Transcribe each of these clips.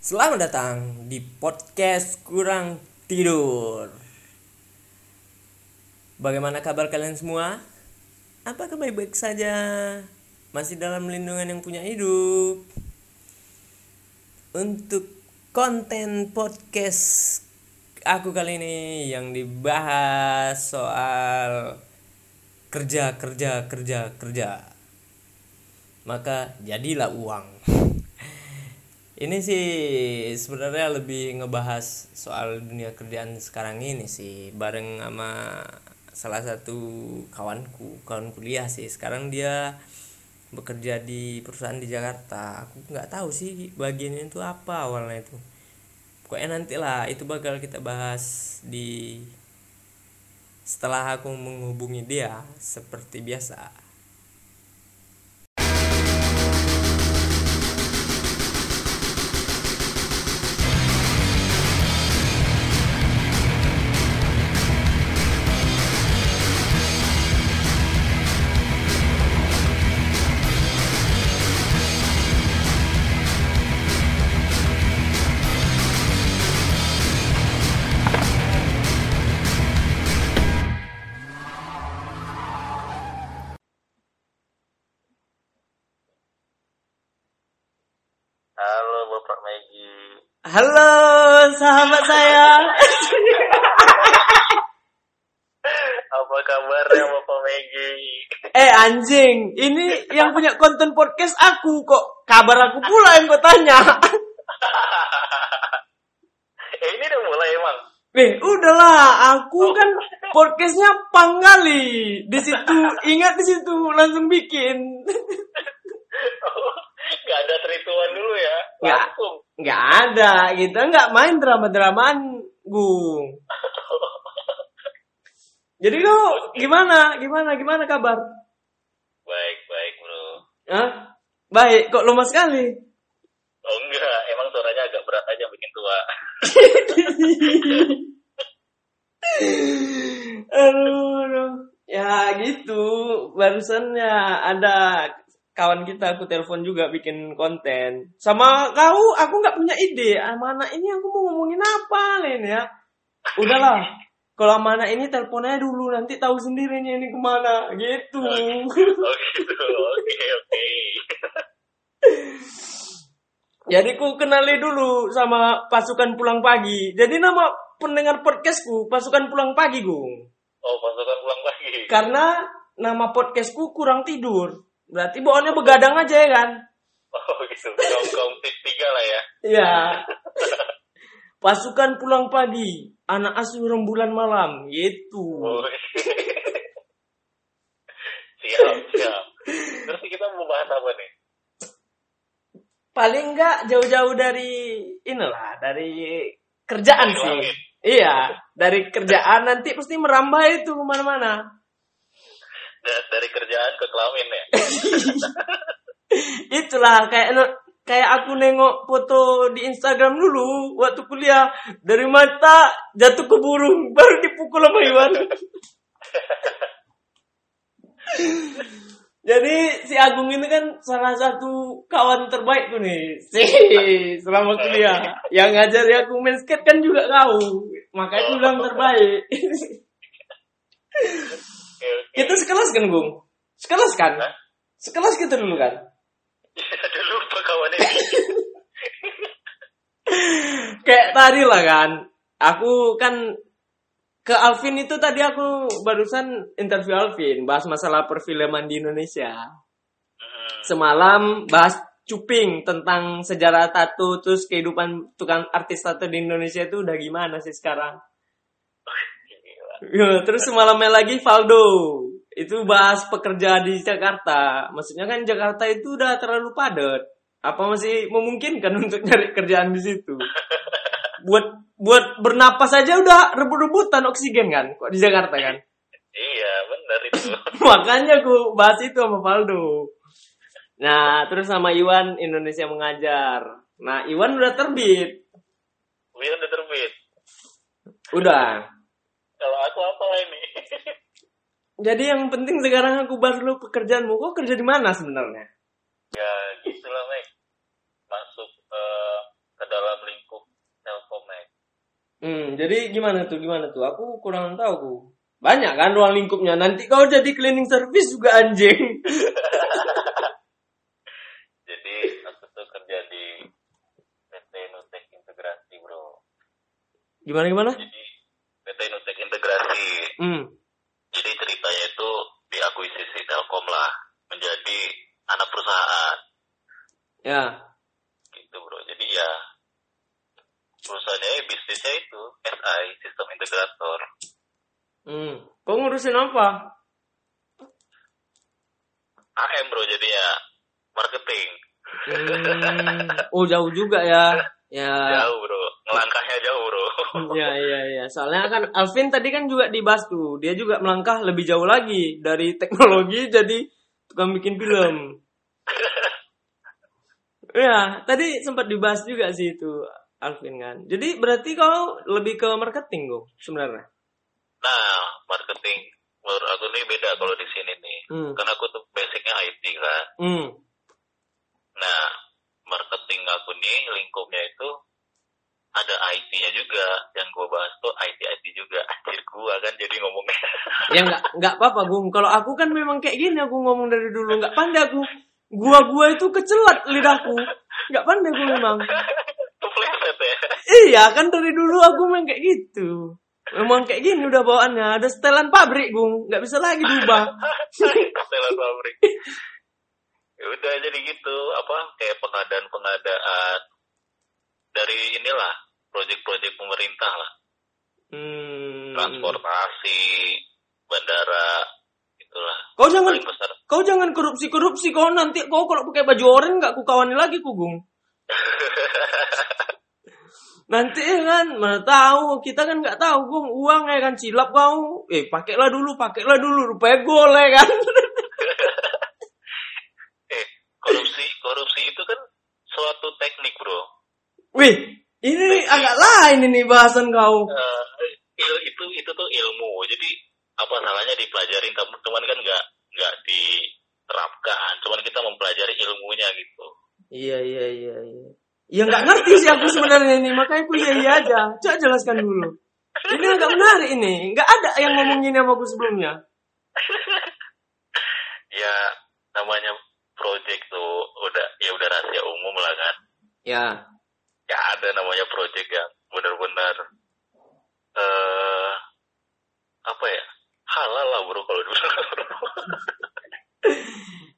Selamat datang di podcast Kurang Tidur. Bagaimana kabar kalian semua? Apakah baik-baik saja? Masih dalam lindungan yang punya hidup? Untuk konten podcast aku kali ini yang dibahas soal kerja, maka jadilah uang. Ini sih sebenarnya lebih ngebahas soal dunia kerjaan sekarang ini sih, bareng sama salah satu kawan kuliah sih. Sekarang dia bekerja di perusahaan di Jakarta. Aku nggak tahu sih bagiannya itu apa awalnya itu. Pokoknya nantilah itu bakal kita bahas di setelah aku menghubungi dia seperti biasa. Halo sahabat saya. Apa kabarnya Bapak Megi? Anjing, ini yang punya konten podcast aku kok. Kabar aku pula yang kau tanya. Ini udah mulai emang. Udahlah, aku kan podcastnya panggali. Di situ ingat di situ langsung bikin. Gak ada trituan dulu ya. Langsung. Gak ada, kita gak main drama-dramaan, Gung. Jadi lu gimana kabar? Baik, bro. Hah? Baik, kok lemah sekali? Oh enggak, emang suaranya agak berat aja bikin tua. aduh. Ya gitu, barusan ya ada kawan kita aku telepon juga bikin konten. Sama kau, aku nggak punya ide. Sama anak ini aku mau ngomongin apa, Len ya? Udahlah, kalau sama anak ini teleponnya dulu, nanti tahu sendirinya ini kemana, gitu. Oke. Jadi ku kenali dulu sama pasukan pulang pagi. Jadi nama pendengar podcastku pasukan pulang pagi, Gung. Oh, pasukan pulang pagi. Karena nama podcastku kurang tidur. Berarti bohongnya begadang aja ya kan? Oh gitu, kaum tiga lah ya? Iya. Pasukan pulang pagi, anak asuh rembulan malam, gitu. Oh. siap. Terus kita mau bahas apa nih? Paling nggak jauh-jauh dari inilah, dari kerjaan sih. Langit. Iya, dari kerjaan nanti pasti merambah itu kemana-mana. Dari kerjaan ke kelamin ya. Itulah kayak aku nengok foto di Instagram dulu waktu kuliah, dari mata jatuh ke burung baru dipukul sama Iwan. Jadi si Agung ini kan salah satu kawan terbaikku nih selama kuliah. Yang ngajari aku main skate kan juga kau, makanya aku bilang terbaik. Okay. Kita sekelas kan, Bung? Sekelas kan? Hah? Sekelas kita dulu kan? Ya, dulu kawan ini. Kayak tadi lah kan. Aku kan ke Alvin itu tadi aku barusan interview Alvin. Bahas masalah perfilman di Indonesia. Semalam bahas Cuping tentang sejarah tato. Terus kehidupan tukang artis tato di Indonesia itu udah gimana sih sekarang? Ya, terus semalamnya lagi Faldo itu bahas pekerja di Jakarta. Maksudnya kan Jakarta itu udah terlalu padat. Apa masih memungkinkan untuk nyari kerjaan di situ? Buat bernapas aja udah rebut-rebutan oksigen kan? Kok di Jakarta kan? Iya, benar itu. Makanya aku bahas itu sama Faldo. Nah, terus sama Iwan Indonesia Mengajar. Nah, Iwan udah terbit. Udah. Kalau aku apa ini? Jadi yang penting sekarang aku bahas dulu pekerjaanmu. Kok kerja di mana sebenarnya? Ya gitulah, Mek. Masuk ke dalam Jadi gimana tuh? Aku kurang tahu, Bu. Banyak kan ruang lingkupnya. Nanti kau jadi cleaning service juga, anjing. Jadi aku tuh kerja di PT Nutek Integrasi, Bro. Gimana? Jadi PT Nutek Integrasi. Jadi ceritanya itu diakuisisi Telkom lah menjadi anak perusahaan. Ya. Gitu, Bro. Jadi ya perusahaannya bisnisnya itu SI, sistem integrator. Kok ngurusin apa? AM, Bro, jadi ya marketing. Oh, jauh juga ya. Ya. Jauh, Bro. Melangkahnya jauh, Bro. Iya. Soalnya kan Alvin tadi kan juga dibahas tuh. Dia juga melangkah lebih jauh lagi dari teknologi jadi tukang bikin film. Iya, tadi sempat dibahas juga sih itu. Alvin kan. Jadi berarti kalau lebih ke marketing kok sebenarnya. Nah, marketing menurut aku nih beda kalau di sini nih. Karena aku tuh basicnya IT kan. Nah, marketing aku nih lingkupnya itu ada IT-nya juga. Yang gue bahas tuh IT juga. Anjir gue kan jadi ngomongnya. Ya enggak apa-apa, Gung. Kalau aku kan memang kayak gini aku ngomong dari dulu, enggak pandai aku. Gua itu kecelat lidahku. Enggak pandai gue memang. Iya kan dari dulu aku memang kayak gitu. Memang kayak gini udah bawaannya. Ada setelan pabrik, Bung. Gak bisa lagi diubah. Setelan pabrik. Ya udah jadi gitu. Apa kayak pengadaan dari inilah proyek-proyek pemerintah lah. Transportasi, bandara, itulah. Kau jangan korupsi-korupsi kau nanti. Kau kalau pakai baju oranye gak kukawani lagi, Kugung. Nanti kan mana tahu kita kan nggak tahu Gung uang ya kan cilap kau pakailah dulu rupanya gole kan. korupsi itu kan suatu teknik, Bro. Wih, ini teknik. Agak lain ini bahasan kau. Itu tuh ilmu, jadi apa salahnya dipelajarin, cuman kan nggak diterapkan, cuman kita mempelajari ilmunya gitu. Iya. Ya nggak ngerti sih aku sebenarnya ini, makanya aku iya aja. Coba jelaskan dulu. Ini agak menarik ini. Nggak ada yang ngomongin sama aku sebelumnya. Ya namanya project tuh udah rahasia umum lah kan. Ya. Ya ada namanya project yang benar-benar apa ya halal lah, Bro, kalau dibilang.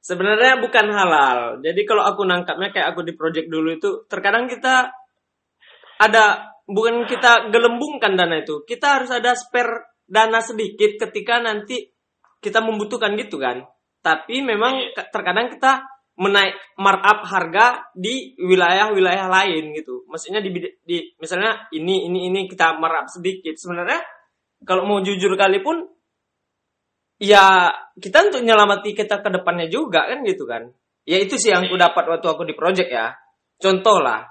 Sebenarnya bukan halal. Jadi kalau aku nangkapnya kayak aku di project dulu itu, terkadang kita ada, bukan kita gelembungkan dana itu. Kita harus ada spare dana sedikit ketika nanti kita membutuhkan gitu kan. Tapi memang terkadang kita menaik markup harga di wilayah-wilayah lain gitu. Maksudnya di misalnya ini kita markup sedikit. Sebenarnya kalau mau jujur kali pun ya kita untuk nyelamati kita ke depannya juga kan gitu kan. Ya itu sih yang aku dapat waktu aku di project ya. Contoh lah.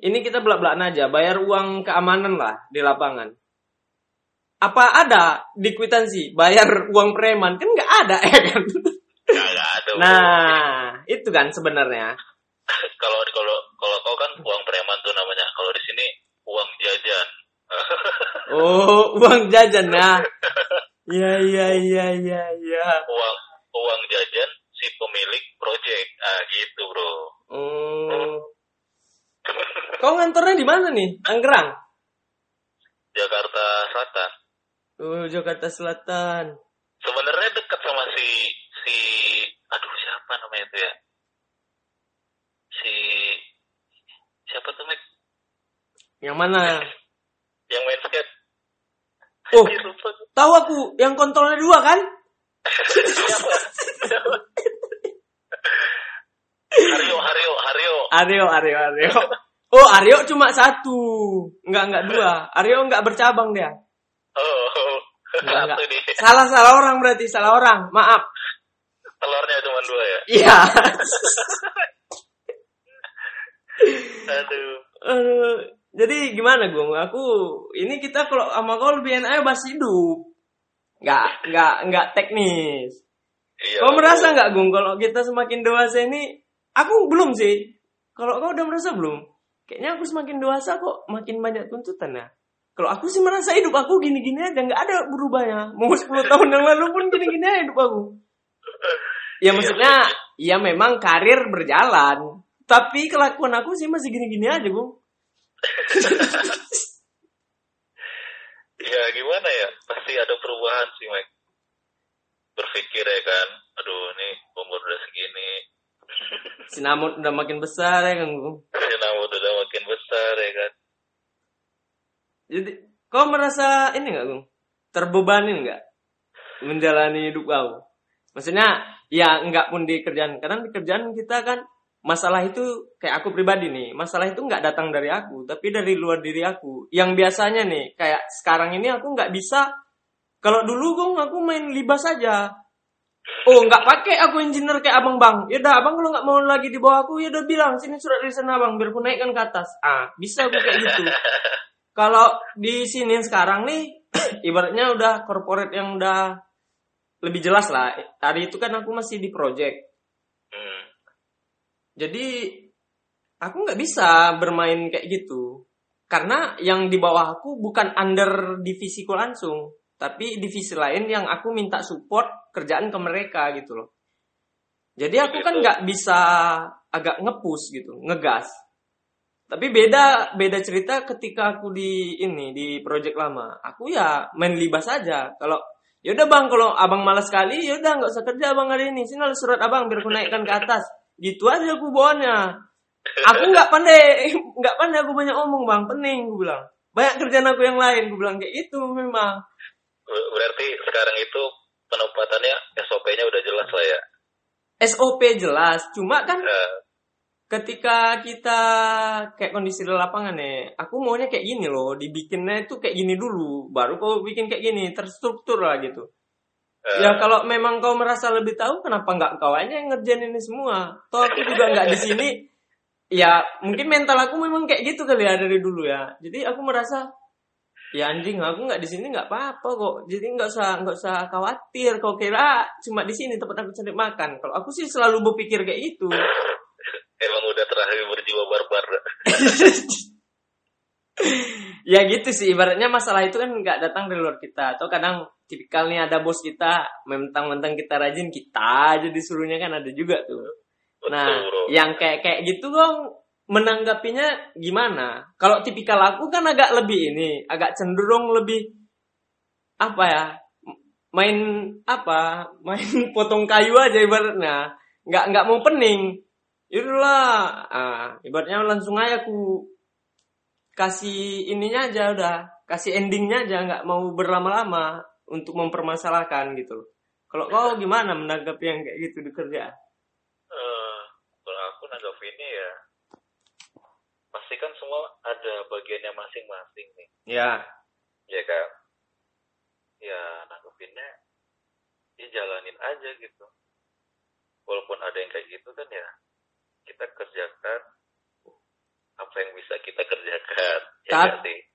Ini kita belak-belakan aja. Bayar uang keamanan lah di lapangan. Apa ada di kwitansi? Bayar uang preman. Kan nggak ada ya kan. Nggak ada. Nah itu kan sebenarnya. Kalau kau kan uang preman tuh namanya. Kalau di sini uang jajan. Oh uang jajan ya. Iya. Uang jajan si pemilik proyek. Ah gitu, Bro. Kau ngantornya di mana nih? Tangerang. Jakarta Selatan. Jakarta Selatan. Sebenarnya dekat sama si aduh siapa namanya itu ya? Si siapa tuh, Mek? Yang mana? Yang main skate. Oh, tahu aku yang kontrolnya dua kan? Aryo. Oh, Aryo cuma satu, enggak dua. Aryo enggak bercabang dia. Oh. Enggak. Salah orang berarti, salah orang. Maaf. Telurnya cuma dua ya? Iya. Aduh. Jadi gimana, Gung? Aku ini kita kalau sama kau lebih enak bahas hidup. Enggak teknis. Iya, kau merasa enggak, Gung, kalau kita semakin dewasa ini? Aku belum sih. Kalau kau udah merasa belum? Kayaknya aku semakin dewasa kok makin banyak tuntutan ya. Kalau aku sih merasa hidup aku gini-gini aja, nggak ada berubahnya. Mau 10 tahun yang lalu pun gini-gini aja hidup aku. Ya maksudnya, ya memang karir berjalan, tapi kelakuan aku sih masih gini-gini aja, Bung. Ya gimana ya, pasti ada perubahan sih, Mike. Berpikir ya kan, aduh nih umur udah segini. Sinamut udah makin besar ya kan, Bung. Sinamut udah makin besar ya kan. Jadi, kau merasa ini nggak, Gung? Terbebanin nggak menjalani hidup kau? Maksudnya, ya nggak pun di kerjaan. Karena di kerjaan kita kan masalah itu kayak aku pribadi nih. Masalah itu nggak datang dari aku, tapi dari luar diri aku. Yang biasanya nih, kayak sekarang ini aku nggak bisa. Kalau dulu, Gung, aku main libas aja. Oh, nggak pakai aku engineer kayak abang bang. Yaudah, abang kalau nggak mau lagi di bawah aku, yaudah bilang sini surat dari sana bang, biar aku naikkan ke atas. Ah, bisa aku kayak gitu. Kalau di sini sekarang nih, ibaratnya udah corporate yang udah lebih jelas lah. Tadi itu kan aku masih di project. Jadi, aku nggak bisa bermain kayak gitu. Karena yang di bawah aku bukan under divisiku langsung. Tapi divisi lain yang aku minta support kerjaan ke mereka gitu loh. Jadi aku kan nggak bisa agak nge-push gitu, ngegas. Tapi beda cerita ketika aku di project lama. Aku ya main libas aja. Kalau yaudah bang, kalau abang malas sekali, yaudah nggak usah kerja abang hari ini. Sini surat abang biar aku naikkan ke atas. Gitu aja aku bawaannya. Aku nggak pandai aku banyak omong bang. Pening, aku bilang. Banyak kerjaan aku yang lain, aku bilang kayak gitu memang. Berarti sekarang itu penempatannya SOP-nya udah jelas lah ya. SOP jelas, cuma kan. Ketika kita kayak kondisi di lapangan nih, aku maunya kayak gini loh, dibikinnya itu kayak gini dulu, baru kau bikin kayak gini, terstruktur lah gitu. Ya kalau memang kau merasa lebih tahu, kenapa nggak kau aja yang ngerjain ini semua? Toh aku juga nggak di sini. Ya mungkin mental aku memang kayak gitu kali ya dari dulu ya. Jadi aku merasa, ya anjing aku nggak di sini nggak apa-apa kok. Jadi nggak usah khawatir. Kau kira cuma di sini tempat aku cari makan. Kalau aku sih selalu berpikir kayak itu. Emang udah terakhir berjiwa barbar. Ya gitu sih, ibaratnya masalah itu kan gak datang dari luar kita. Atau kadang tipikalnya ada bos kita, mentang-mentang kita rajin, kita aja disuruhnya kan ada juga tuh. Betul, nah, bro. Yang kayak gitu dong, menanggapinya gimana? Kalau tipikal aku kan agak lebih ini, agak cenderung lebih, apa ya, main potong kayu aja ibaratnya. Gak mau pening. Yaudah, ibaratnya langsung aja aku kasih ininya aja udah, kasih endingnya aja, nggak mau berlama-lama untuk mempermasalahkan gitu. Kalau kau gimana menanggapi yang kayak gitu di kerjaan? Kalau aku nanggapinnya ya, pasti kan semua ada bagiannya masing-masing nih. Ya. Ya kan? Ya nanggapinnya, ya jalanin aja gitu. Walaupun ada yang kayak gitu kan ya. Kita kerjakan apa yang bisa kita kerjakan.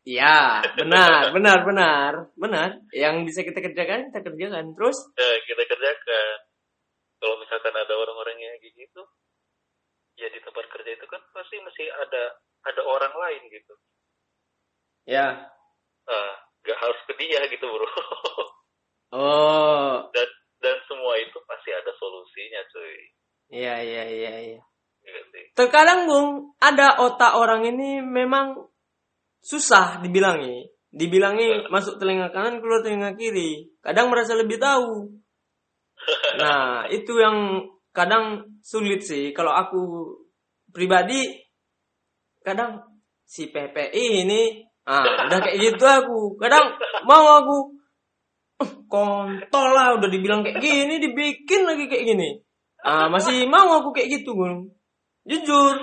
Iya, benar. Yang bisa kita kerjakan terus. Ya, kita kerjakan. Kalau misalkan ada orang-orang yang kayak gitu, ya di tempat kerja itu kan pasti masih ada orang lain gitu. Ya. Gak harus ke dia gitu bro. Oh. Dan semua itu pasti ada solusinya cuy. Iya. Terkadang Bung, ada otak orang ini memang susah dibilangi masuk telinga kanan keluar telinga kiri, kadang merasa lebih tahu. Nah itu yang kadang sulit sih. Kalau aku pribadi kadang si PPI ini udah kayak gitu aku, kadang mau aku kontol lah udah dibilang kayak gini dibikin lagi kayak gini, masih mau aku kayak gitu Bung. Jujur.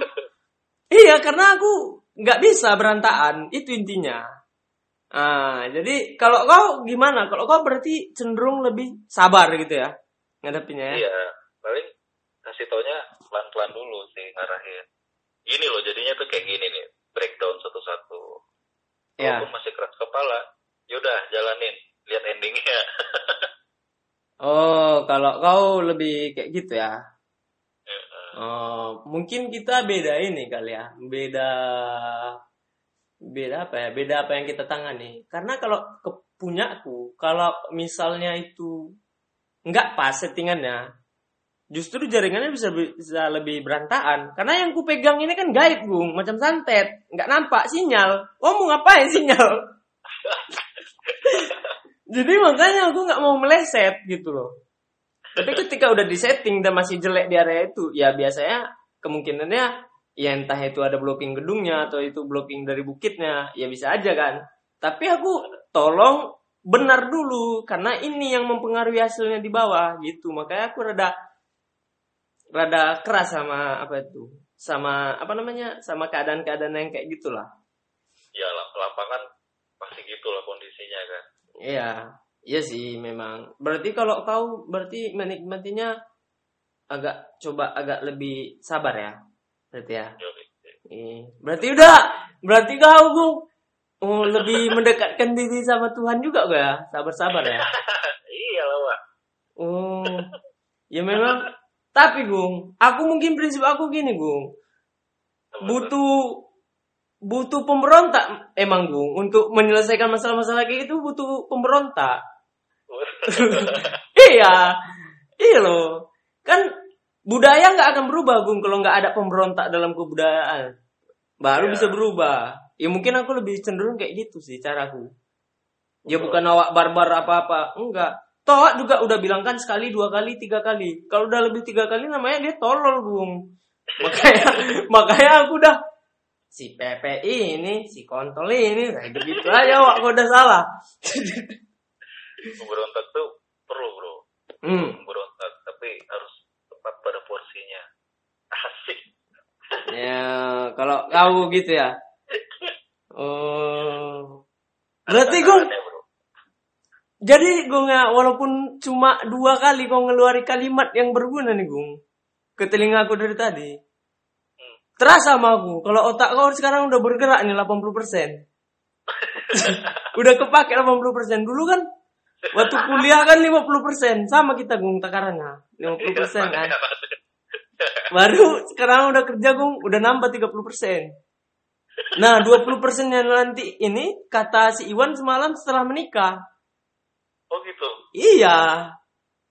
Iya, karena aku gak bisa berantakan. Itu intinya. Jadi, kalau kau gimana? Kalau kau berarti cenderung lebih sabar gitu ya? Ngadepinnya ya? Iya. Paling kasih taunya pelan-pelan dulu sih ngarahin. Gini loh, jadinya tuh kayak gini nih. Breakdown satu-satu. Walaupun masih keras kepala, yaudah jalanin. Lihat endingnya. Oh, kalau kau lebih kayak gitu ya? Mungkin kita beda ini kali ya, beda beda apa yang kita tangani. Karena kalau kepunyaku, kalau misalnya itu nggak pas settingannya, justru jaringannya bisa lebih berantakan. Karena yang ku pegang ini kan gaib, Gung, macam santet, nggak nampak sinyal. Oh, mau ngapain sinyal? Jadi makanya aku nggak mau meleset gitu loh. Tapi ketika udah disetting dan masih jelek di area itu, ya biasanya kemungkinannya ya entah itu ada blocking gedungnya atau itu blocking dari bukitnya, ya bisa aja kan. Tapi aku tolong benar dulu karena ini yang mempengaruhi hasilnya di bawah gitu. Makanya aku rada keras sama sama keadaan-keadaan yang kayak gitulah. Ya lapangan pasti gitulah kondisinya kan. Iya sih memang. Berarti kalau kau berarti menikmatinya agak lebih sabar ya, berarti ya. Berarti kau lebih mendekatkan diri sama Tuhan juga gak ya, sabar-sabar ya. Iya lah Pak. Oh, ya memang. Tapi Gung, aku mungkin prinsip aku gini Gung. Butuh pemberontak emang Gung, untuk menyelesaikan masalah-masalah kayak gitu butuh pemberontak. iya loh, kan budaya nggak akan berubah Gung kalau nggak ada pemberontak dalam kebudayaan, baru bisa berubah. Ya mungkin aku lebih cenderung kayak gitu sih caraku. Ya bukan awak barbar apa-apa, enggak. Toh juga udah bilang kan sekali, dua kali, tiga kali. Kalau udah lebih tiga kali namanya dia tolol Gung. Makanya aku udah si PPI ini, si kontol ini, gitu aja wak, kok udah salah. Memberontak tuh perlu bro, memberontak, tapi harus tepat pada porsinya. Asik. Ya, kalau kau gitu ya. Oh, berarti gue. Jadi gue nggak, walaupun cuma dua kali kau ngeluarin kalimat yang berguna nih Gung, ke telinga aku dari tadi. Terasa sama aku, kalau otak kau sekarang udah bergerak nih 80%. Udah kepake 80%. Dulu kan, waktu kuliah kan 50%. Sama kita Gung, takarannya 50% kan. Baru sekarang udah kerja Gung, udah nambah 30%. Nah, 20%-nya nanti ini, kata si Iwan semalam setelah menikah. Oh gitu? Iya.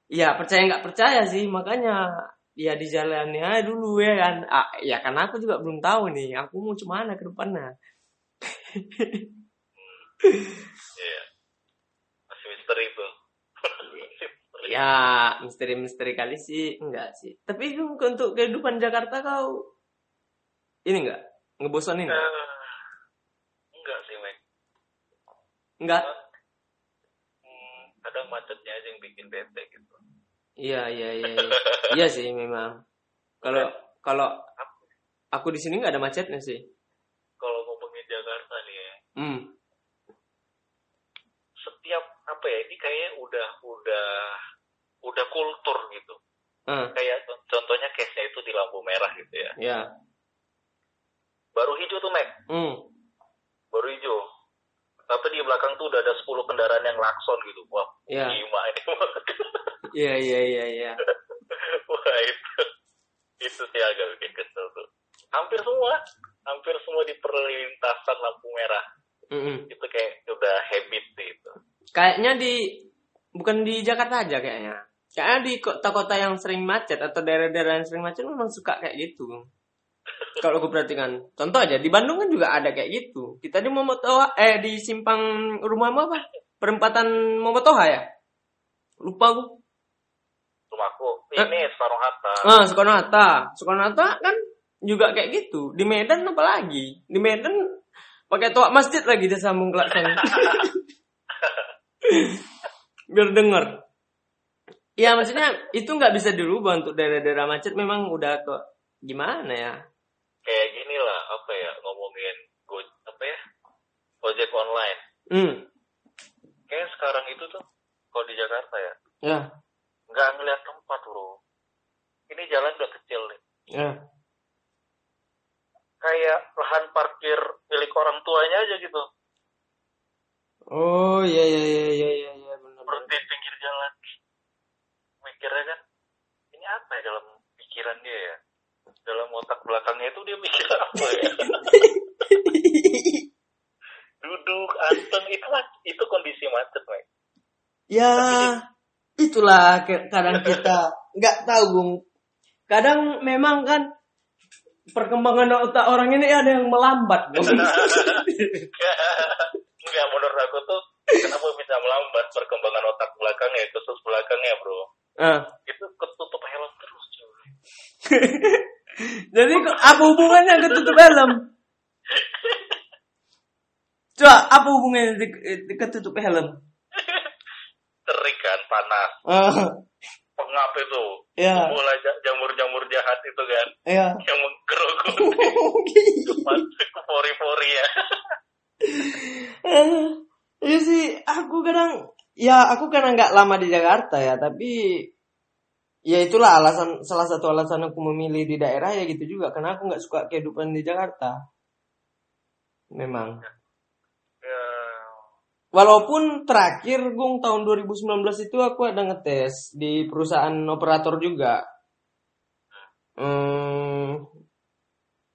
Iya, percaya nggak percaya sih, makanya. Ya dijalani aja dulu ya kan. Ya karena aku juga belum tahu nih aku mau kemana ke depannya. Iya. Masih misteri tuh. Ya misteri-misteri kali sih. Enggak sih. Tapi untuk kehidupan Jakarta kau ini enggak? Ngebosanin enggak? Enggak sih Mike. Enggak? Kadang macetnya aja yang bikin bete gitu. Iya. Iya sih memang. Kalau aku di sini nggak ada macetnya sih. Kalau ngomongin Jakarta nih ya. Setiap apa ya ini kayaknya udah kultur gitu. Kayak contohnya case-nya itu di lampu merah gitu ya. Iya. Baru hijau tuh Mac. Baru hijau. Tapi di belakang tuh udah ada 10 kendaraan yang klakson gitu. Wah, gimana ini banget. Iya. Wah itu sih agak bikin kesel tuh. Hampir semua di perlintasan lampu merah. Itu kayak udah habit sih itu. Kayaknya bukan di Jakarta aja kayaknya. Kayaknya di kota-kota yang sering macet atau daerah-daerah yang sering macet memang suka kayak gitu. Kalau aku perhatikan, contoh aja di Bandung kan juga ada kayak gitu. Kita di Momotoha, di simpang rumahmu apa? Perempatan Momotoha ya? Lupa aku. Rumahku ini Soekarno Hatta kan juga kayak gitu. Di Medan apa lagi? Di Medan pakai toa masjid lagi dia sambung klakson. Biar dengar. Ya maksudnya itu nggak bisa dirubah untuk daerah-daerah macet memang udah kok gimana ya? Kayak gini lah apa ya ngomongin ojek online. Kayak sekarang itu tuh kalau di Jakarta ya. Ya. Nggak ngeliat tempat bro. Ini jalan udah kecil nih. Ya. Kayak lahan parkir milik orang tuanya aja gitu. Oh iya benar. Berhenti pinggir jalan. Mikirnya kan ini apa ya dalam pikiran dia ya? Dalam otak belakangnya itu dia mikir apa ya? Ya, itulah kadang kita nggak tahu, Bung. Kadang memang kan perkembangan otak orang ini ada yang melambat, Bung. Nggak, menurut aku tuh kenapa bisa melambat perkembangan otak belakangnya, khusus belakangnya, Bro. Itu ketutup helm terus, cuy. Jadi apa hubungannya ketutup helm? Coba, apa hubungannya ketutup helm? Terik kan, panas. Pengap itu. Yeah. Mulai jamur-jamur jahat itu kan. Yeah. Yang menggerogot. Masuk pori-pori ya. Iya sih, aku kadang nggak lama di Jakarta ya, tapi ya itulah alasan, salah satu alasan aku memilih di daerah ya gitu juga, karena aku nggak suka kehidupan di Jakarta. Memang. Ya. Walaupun terakhir, Gung, tahun 2019 itu aku ada ngetes di perusahaan operator juga.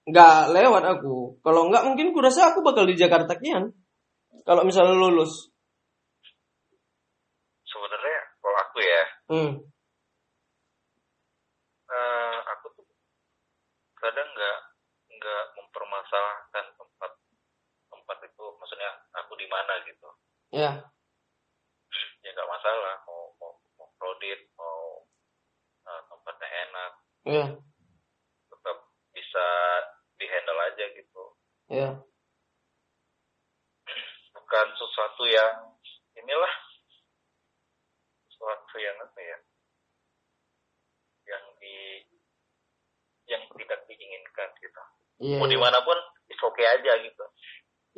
Nggak lewat aku. Kalau nggak mungkin kurasa aku bakal di Jakarta kian. Kalau misalnya lulus. Sebenarnya kalau aku ya. Aku tuh kadang nggak mempermasalahkan tempat itu, maksudnya aku di mana gitu. Iya. Ya nggak masalah mau prodit, mau tempatnya enak. Iya. Tetap bisa dihandle aja gitu. Iya. Bukan sesuatu yang inilah, sesuatu yang apa ya, yang tidak diinginkan gitu. Yeah. Mau dimanapun is oke aja gitu.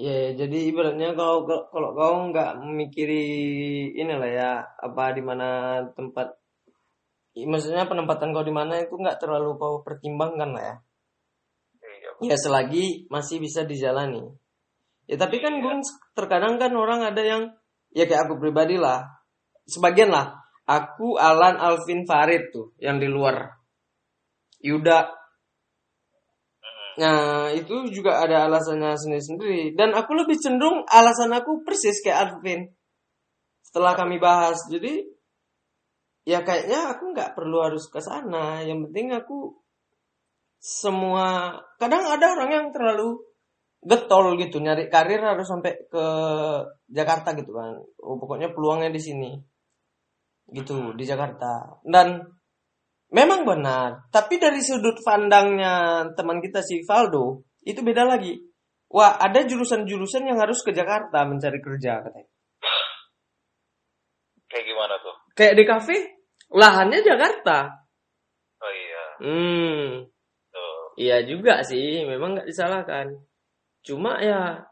Iya, yeah, jadi ibaratnya kalau kau nggak memikiri inilah ya, apa di mana tempat, maksudnya penempatan kau di mana itu nggak terlalu kau pertimbangkan lah ya. Iya, yeah, selagi masih bisa dijalani. Ya tapi kan, Gung, terkadang kan orang ada yang, ya kayak aku pribadi lah, sebagian lah, aku, Alan, Alvin, Farid tuh, yang di luar, Yuda. Nah, itu juga ada alasannya sendiri-sendiri. Dan aku lebih cenderung, alasan aku persis kayak Alvin, setelah kami bahas. Jadi, ya kayaknya aku nggak perlu harus ke sana. Yang penting aku semua, kadang ada orang yang terlalu getol gitu, nyari karir harus sampai ke Jakarta gitu kan. Oh, pokoknya peluangnya di sini. Gitu, di Jakarta. Dan memang benar, tapi dari sudut pandangnya teman kita si Faldo, itu beda lagi. Wah, ada jurusan-jurusan yang harus ke Jakarta mencari kerja katanya. Kayak gimana tuh? Kayak di kafe, lahannya Jakarta. Oh iya. Iya juga sih, memang nggak disalahkan. Cuma ya,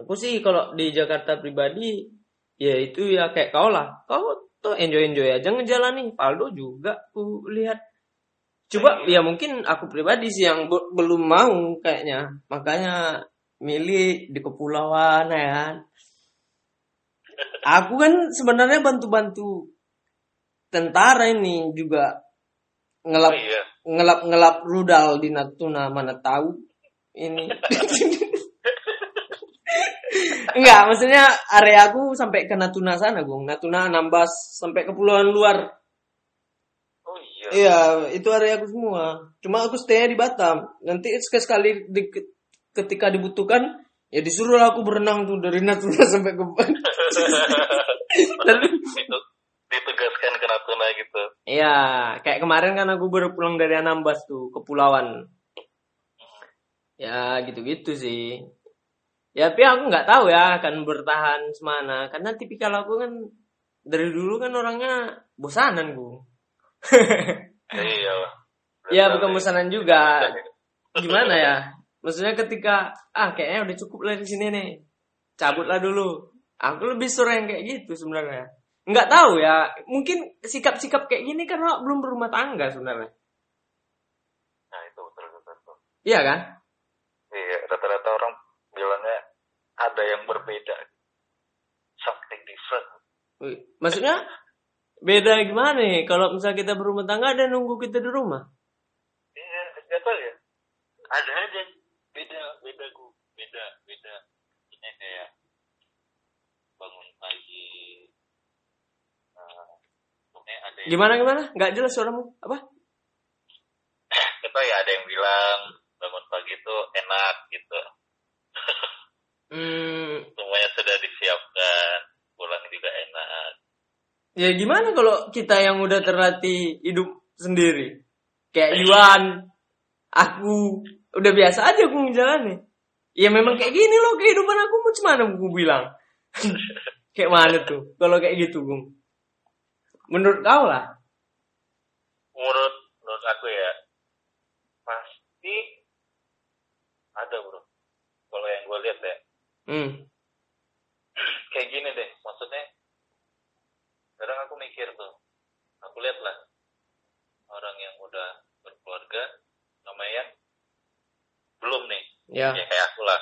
aku sih kalau di Jakarta pribadi, ya itu ya kayak kau lah. Kau tuh enjoy-enjoy aja ngejalani. Faldo juga aku lihat. Coba ya mungkin aku pribadi sih yang belum mau kayaknya. Makanya milih di kepulauan ya. Aku kan sebenarnya bantu-bantu tentara ini juga. Ngelap rudal di Natuna, mana tahu. Ini enggak, maksudnya area aku sampai ke Natuna sana, Bung. Natuna, Nambas, sampai ke pulauan luar. Oh iya. Iya, itu area aku semua. Cuma aku stay di Batam. Nanti sekali ketika dibutuhkan, ya disuruh aku berenang tuh dari Natuna sampai ke Batam. Ditugaskan ke Natuna gitu. Iya, kayak kemarin kan aku baru pulang dari Nambas tuh, kepulauan. Ya gitu-gitu sih. Ya tapi aku nggak tahu ya akan bertahan semana, karena tipikal aku kan dari dulu kan orangnya bosanan, Gung. Iya. Ya bukan bosanan juga. Gimana ya? Maksudnya ketika kayaknya udah cukup lah di sini nih, cabutlah dulu. Aku lebih sering kayak gitu sebenarnya. Nggak tahu ya. Mungkin sikap-sikap kayak gini karena belum berumah tangga sebenarnya. Nah itu betul. Iya kan? Iya, rata-rata orang bilangnya ada yang berbeda, something different. Maksudnya beda gimana nih? Kalau misalnya kita berumah tangga, ada nunggu kita di rumah? Iya, nggak tahu ya. Ada aja beda. Ini kayak bangun pagi, Gimana? Nggak jelas suaramu. Apa? Kita ya ada yang bilang bangun pagi itu enak gitu. Semuanya sudah disiapkan, pulang juga enak. Ya gimana kalau kita yang udah terlatih hidup sendiri? Kayak Iwan, aku udah biasa aja aku ngejalanin. Ya memang kayak gini loh kehidupan aku, mau gimana aku bilang. Kayak mana tuh kalau kayak gitu, Gung? Menurut kau lah. Menurut aku ya pasti ada, Bro. Kalau yang gue lihat ya. Kayak gini deh, maksudnya kadang aku mikir tuh, aku lihat lah orang yang udah berkeluarga sama yang belum nih, ya kayak aku lah.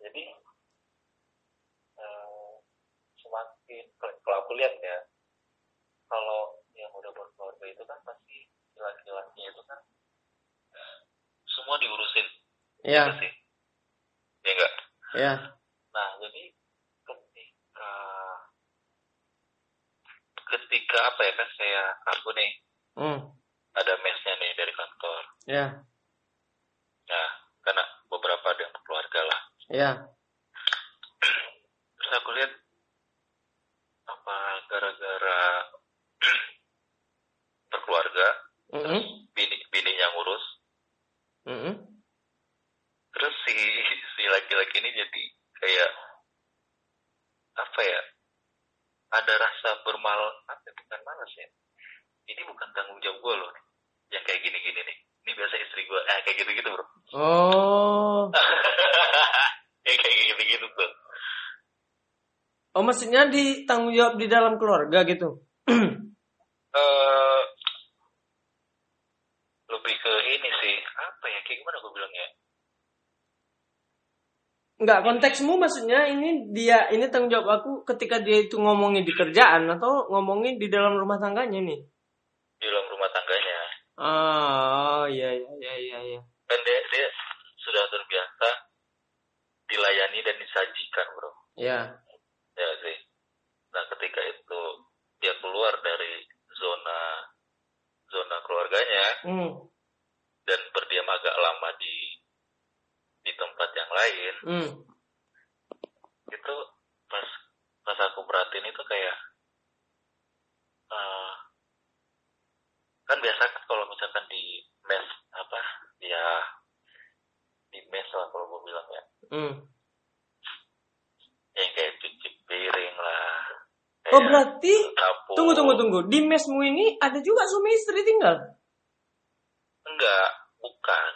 Jadi semakin kalau aku lihat ya, kalau yang udah berkeluarga itu kan pasti laki-lakinya itu kan semua diurusin, ya sih, ya enggak? Ya. Nah jadi ketika apa ya kan saya aku nih ada mesnya nih dari kantor. Ya. Nah karena beberapa ada yang keluarga lah. Ya. Terus aku lihat apa gara-gara berkeluarga, terus bininya ngurus, terus si laki-laki ini jadi kayak apa ya? Ada rasa bukan malas ya. Ini bukan tanggung jawab gue loh nih. Yang kayak gini-gini nih. Ini biasa istri gue. Kayak gitu-gitu, Bro. Oh. Kayak gitu-gitu tuh. Oh, maksudnya ditanggung jawab di dalam keluarga gitu. Lebih ke ini sih. Apa ya? Kayak gimana gue bilangnya? Enggak, konteksmu maksudnya ini tanggung jawab aku ketika dia itu ngomongin di kerjaan atau ngomongin di dalam rumah tangganya nih? Di dalam rumah tangganya. Oh, iya. Dan dia sudah terbiasa dilayani dan disajikan, Bro. Iya. Ya sih. Nah, ketika itu dia keluar dari zona keluarganya dan berdiam agak lama di tempat yang lain, itu pas aku perhatiin itu kayak kan biasa kan kalau misalkan di mes apa ya di mes lah kalau gue bilang ya, yang kayak cuci piring lah. Oh berarti dapur. Tunggu di mesmu ini ada juga suami istri tinggal? Enggak, bukan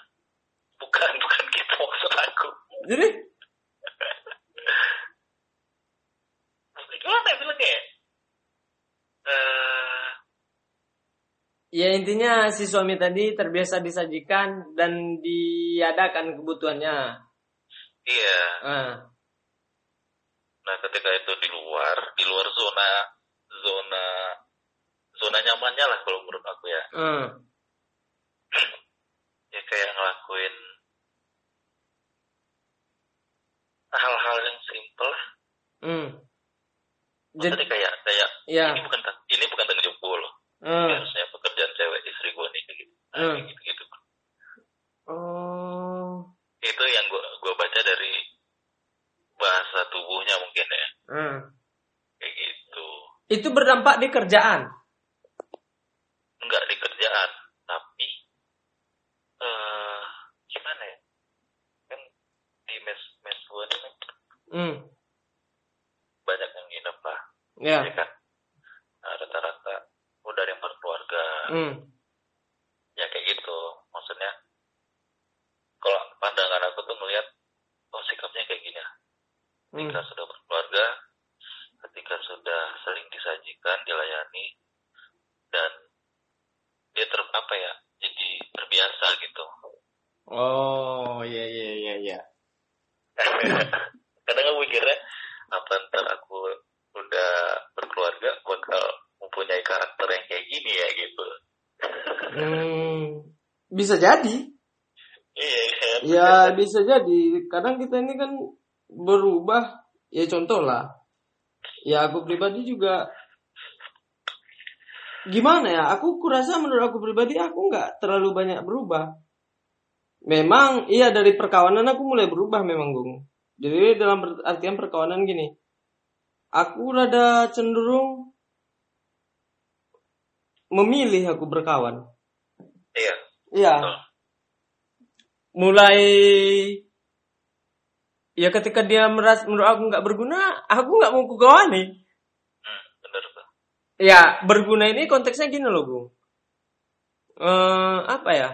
gitu maksud aku. Jadi? Gimana bilangnya ya? Ya intinya si suami tadi terbiasa disajikan dan diadakan kebutuhannya. Iya. Nah ketika itu di luar zona nyamannya lah kalau menurut aku ya. Ya kayak ngelakuin hal-hal yang simple lah. Jadi kayak ya. ini bukan tanggung jawab gue loh. Harusnya pekerjaan cewek istri gue nih kayak gitu. Gitu. Oh. Itu yang gue baca dari bahasa tubuhnya mungkin ya. Kayak gitu. Itu berdampak di kerjaan? Enggak di kerjaan, tapi gimana ya? Kan di mes gue nih kan banyak yang nginep lah. Iya yeah. Kan? Nah, rata-rata udah yang berkeluarga. Ya kayak gitu. Maksudnya kalau pandangan aku tuh ngelihat sikapnya kayak gini ya. Ketika sudah berkeluarga, ketika sudah sering disajikan, dilayani, dan dia jadi terbiasa gitu. Oh, iya. Kadang aku mikirnya, apa ntar aku udah berkeluarga, bakal mempunyai karakter yang kayak gini ya, gitu. Bisa jadi. Iya. Ya, bisa jadi. Kadang kita ini kan berubah, ya contoh lah. Ya, aku pribadi juga gimana ya, aku kurasa menurut aku pribadi aku nggak terlalu banyak berubah. Memang iya dari perkawanan aku mulai berubah memang, Gung. Jadi dalam artian perkawanan gini, aku rada cenderung memilih aku berkawan. Iya. Iya. Betul. Mulai ya ketika dia merasa menurut aku nggak berguna, aku nggak mau kukawani. Benar, Pak. Ya berguna ini konteksnya gini loh, Bung. Apa ya?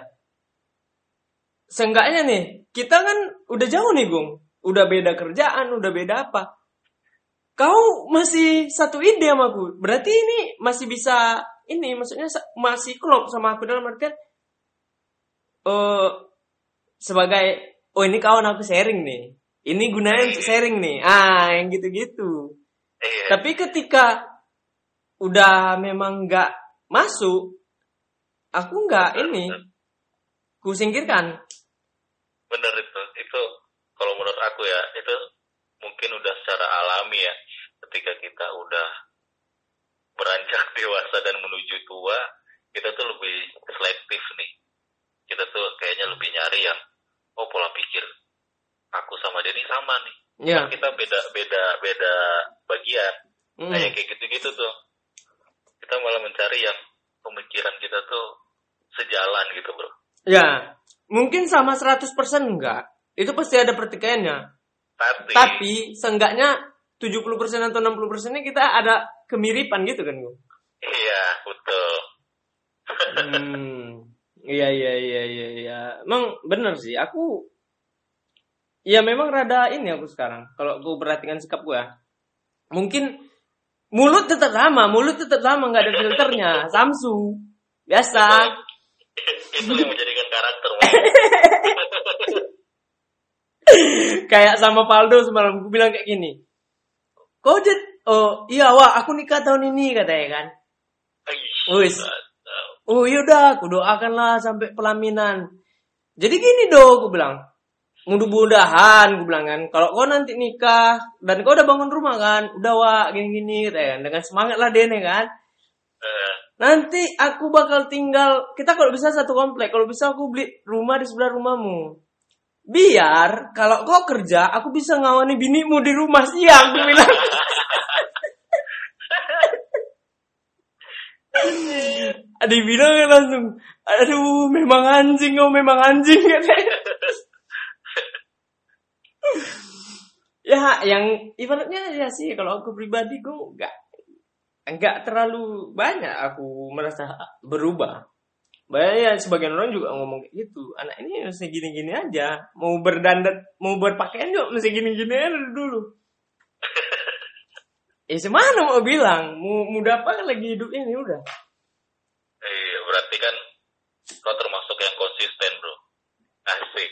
Seenggaknya nih, kita kan udah jauh nih, Gung. Udah beda kerjaan, udah beda apa. Kau masih satu ide sama aku. Berarti ini masih bisa, ini maksudnya masih klop sama aku dalam artian sebagai, oh ini kawan aku sharing nih. Ini gunanya untuk sharing nih. Ah, yang gitu-gitu. Tapi ketika udah memang gak masuk, aku gak ini. Ku singkirkan. Bener itu kalau menurut aku ya, itu mungkin udah secara alami ya. Ketika kita udah beranjak dewasa dan menuju tua, kita tuh lebih selektif nih. Kita tuh kayaknya lebih nyari yang, oh pola pikir aku sama Denny sama nih. Yeah. Kita beda bagian. Nah yang kayak gitu-gitu tuh, kita malah mencari yang pemikiran kita tuh sejalan gitu, Bro. Ya, mungkin sama 100% enggak. Itu pasti ada pertikaiannya. Tapi seenggaknya 70% atau 60%-nya kita ada kemiripan gitu kan, Gung? Iya, betul. Iya. Emang bener sih, aku... Ya memang rada ini aku sekarang. Kalau gue perhatikan sikap gue ya. Mungkin mulut tetap sama, enggak ada filternya. Samsu. Biasa. Itu yang menjadikan karakter. Kayak sama Faldo semalam gue bilang kayak gini. Kau iya wah aku nikah tahun ini katanya kan. Wis. Oh yaudah aku doakanlah sampai pelaminan. Jadi gini dong gue bilang. Mudah-mudahan gue bilang kan. Kalau kau nanti nikah dan kau udah bangun rumah kan, udah wah gini-gini katanya kan. Dengan semangat lah Dene kan. Nanti aku bakal tinggal, kita kalau bisa satu komplek, kalau bisa aku beli rumah di sebelah rumahmu. Biar kalau kau kerja, aku bisa ngawani binimu di rumah siang, aku bilang. Dibilang kan langsung, aduh memang anjing. Ya, yang ibaratnya ya sih, kalau aku pribadi, gue enggak terlalu banyak aku merasa berubah. Banyak sebagian orang juga ngomong kayak gitu. Anak ini mesti gini-gini aja. Mau berdandat, mau berpakaian juga mesti gini-gini aja dulu. Semana mau bilang, muda apa lagi hidupnya ini udah. Iya, berarti kan kau termasuk yang konsisten, Bro. Asik.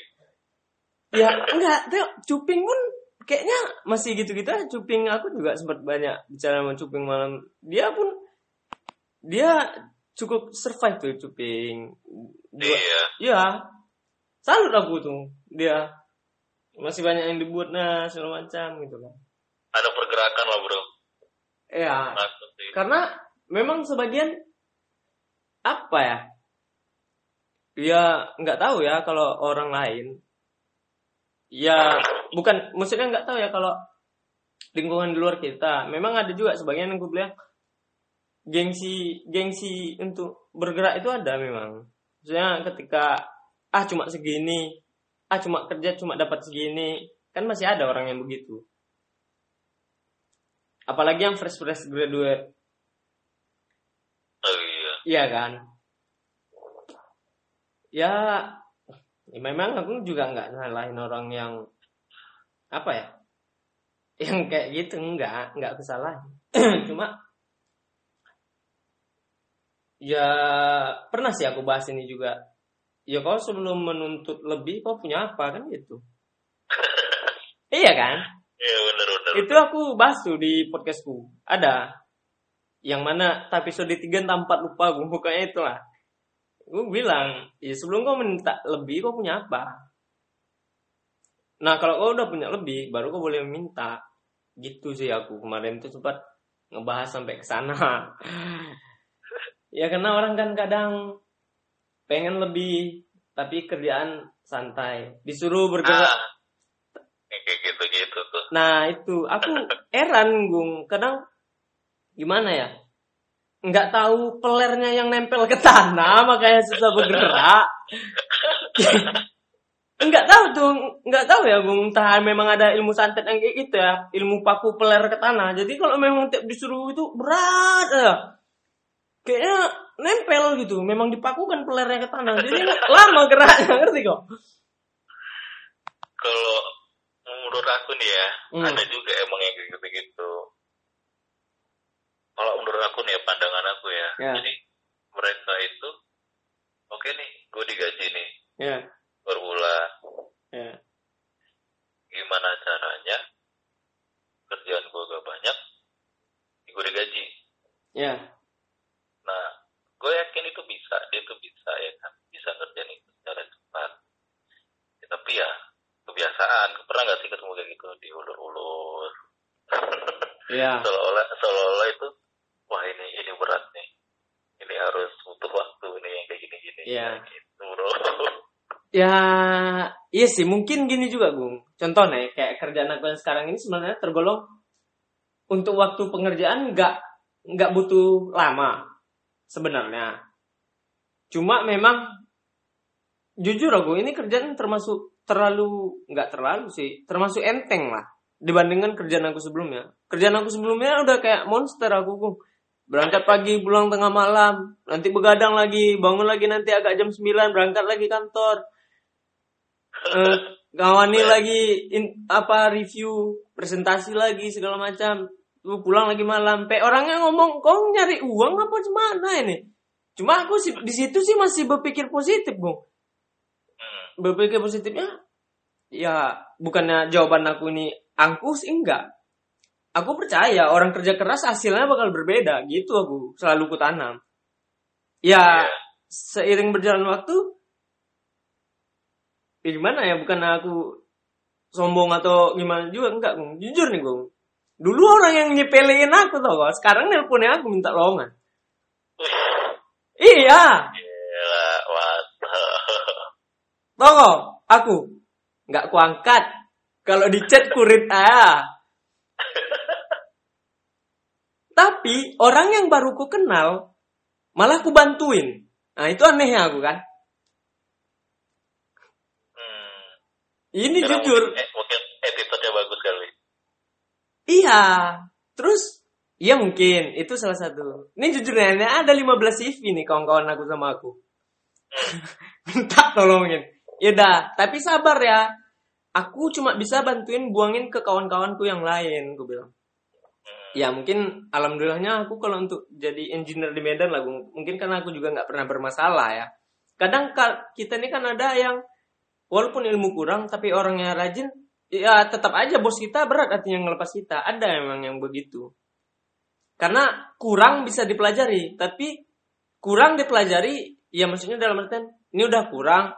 Ya, enggak, tuh Cuping pun kayaknya masih gitu-gitu aja. Cuping aku juga sempat banyak bicara sama Cuping malam. Dia cukup survive tuh Cuping. Iya. Iya. Salut aku tuh. Dia masih banyak yang dibuat nah segala macam gitu kan. Ada pergerakan lah, Bro. Iya. Karena memang sebagian apa ya? Dia enggak tahu ya kalau orang lain. Ya, bukan, maksudnya nggak tahu ya kalau lingkungan di luar kita. Memang ada juga sebagian yang gue bilang gengsi untuk bergerak itu ada memang. Maksudnya ketika cuma segini, cuma kerja cuma dapat segini, kan masih ada orang yang begitu. Apalagi yang fresh graduate. Oh iya. Iya kan. Ya. Ya, memang aku juga nggak nyalahin orang yang apa ya, yang kayak gitu nggak kesalahan. Cuma ya pernah sih aku bahas ini juga. Ya kau sebelum menuntut lebih kau punya apa kan gitu. Iya kan? Iya benar. Itu aku bahas tuh di podcastku. Ada yang mana episode 3 tanpa lupa aku bukanya itulah. Gue bilang, ya sebelum kau minta lebih, kau punya apa? Nah, kalau kau udah punya lebih, baru kau boleh minta. Gitu sih aku kemarin tuh sempat ngebahas sampai ke sana. Ya karena orang kan kadang pengen lebih, tapi kerjaan santai. Disuruh bergerak. Kayak gitu-gitu tuh. Nah itu, aku heran Gung. Kadang gimana ya? Nggak tahu pelernya yang nempel ke tanah, makanya susah bergerak. Nggak tahu tuh, nggak tahu ya Gung. Entah memang ada ilmu santet yang kayak gitu ya. Ilmu paku peler ke tanah. Jadi kalau memang tiap disuruh itu berat ya. Kayaknya nempel gitu, memang dipakukan pelernya ke tanah, jadi lama geraknya, ngerti kok. Kalau menurut aku nih ya, ada juga emang yang gitu-gitu. Kalau menurut aku nih ya, pandangan aku ya, jadi mereka itu, oke nih, gue digaji nih, berbulan, gimana caranya, kerjaan gue gak banyak, gue digaji. Iya. Nah, gue yakin itu bisa, dia tuh bisa ya kan, bisa ngerjain itu secara cepat. Ya, tapi ya kebiasaan, pernah nggak sih ketemu kayak gitu diulur-ulur? Iya. Seolah-olah itu, wah ini berat nih, ini harus butuh waktu nih yang kayak gini-gini. Iya. Gitu bro. Ya, iya sih mungkin gini juga Gung. Contoh nih, kayak kerjaan aku yang sekarang ini sebenarnya tergolong untuk waktu pengerjaan nggak butuh lama. Sebenarnya, cuma memang jujur aku ini kerjaan termasuk enteng lah dibandingkan kerjaan aku sebelumnya. Kerjaan aku sebelumnya udah kayak monster aku. Berangkat pagi pulang tengah malam, nanti begadang lagi, bangun lagi nanti agak jam 9 berangkat lagi kantor. Ngawani lagi review, presentasi lagi segala macam. Lu pulang lagi malam, orangnya ngomong, kau nyari uang apa gimana ini? Cuma aku di situ sih masih berpikir positif, Bung. Berpikir positifnya, ya bukannya jawaban aku ini angkuh sih, enggak. Aku percaya orang kerja keras hasilnya bakal berbeda, gitu aku selalu kutanam. Ya, seiring berjalan waktu, gimana ya, bukan aku sombong atau gimana juga, enggak, Bung. Jujur nih, Bung. Dulu orang yang nyepelein aku tau gak, sekarang nelponnya aku minta lowongan. Iya. Gila, tau gak, aku gak kuangkat. Kalau di chat kurit aja. Tapi orang yang baru ku kenal, malah ku bantuin. Nah itu anehnya aku kan. Ini karena jujur. Mungkin attitude-nya bagus kali. Iya, terus ya mungkin itu salah satu. Ini jujurnya ada 15 CV nih kawan-kawan aku sama aku. Minta tolongin. Ya dah, tapi sabar ya. Aku cuma bisa bantuin buangin ke kawan-kawanku yang lain, aku bilang. Ya mungkin alhamdulillahnya aku kalau untuk jadi engineer di Medan lah, mungkin karena aku juga nggak pernah bermasalah ya. Kadang kita ini kan ada yang walaupun ilmu kurang tapi orangnya rajin. Ya tetap aja bos kita berat hatinya ngelepas kita. Ada emang yang begitu. Karena kurang bisa dipelajari. Tapi kurang dipelajari, ya maksudnya dalam artian ini udah kurang,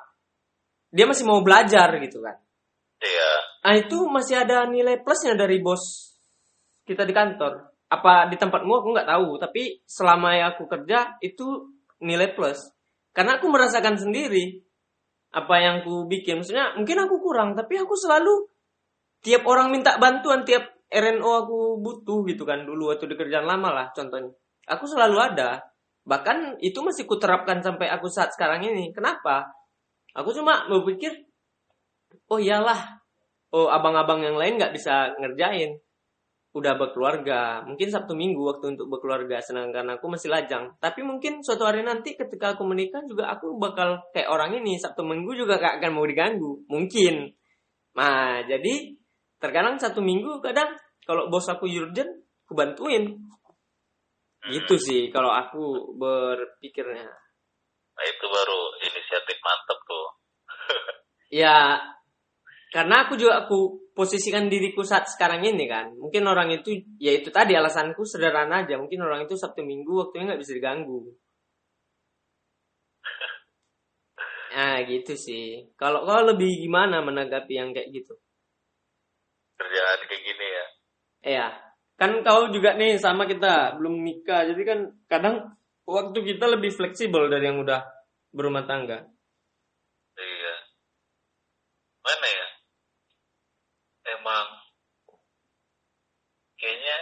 dia masih mau belajar gitu kan. Iya. Nah itu masih ada nilai plusnya dari bos kita di kantor. Apa di tempatmu aku gak tahu. Tapi selama aku kerja itu nilai plus. Karena aku merasakan sendiri apa yang aku bikin. Maksudnya mungkin aku kurang, tapi aku selalu tiap orang minta bantuan, tiap RNO aku butuh gitu kan, dulu waktu di kerjaan lama lah contohnya. Aku selalu ada, bahkan itu masih kuterapkan sampai aku saat sekarang ini. Kenapa? Aku cuma berpikir, oh iyalah, oh abang-abang yang lain gak bisa ngerjain, udah berkeluarga, mungkin Sabtu Minggu waktu untuk berkeluarga, sedangkan aku masih lajang. Tapi mungkin suatu hari nanti ketika aku menikah juga aku bakal kayak orang ini, Sabtu Minggu juga gak akan mau diganggu, mungkin. Nah jadi terkadang satu minggu kadang kalau bos aku urgent, aku bantuin. Gitu sih kalau aku berpikirnya. Nah itu baru inisiatif mantep tuh. Ya, karena aku posisikan diriku saat sekarang ini kan. Mungkin orang itu, ya itu tadi alasanku sederhana aja. Mungkin orang itu Sabtu Minggu waktunya nggak bisa diganggu. Nah gitu sih. Kalau kau lebih gimana menanggapi yang kayak gitu? Kerjaan kayak gini ya. Iya. Kan kau juga nih sama kita belum nikah. Jadi kan kadang waktu kita lebih fleksibel dari yang udah berumah tangga. Iya. Mana ya? Emang kayaknya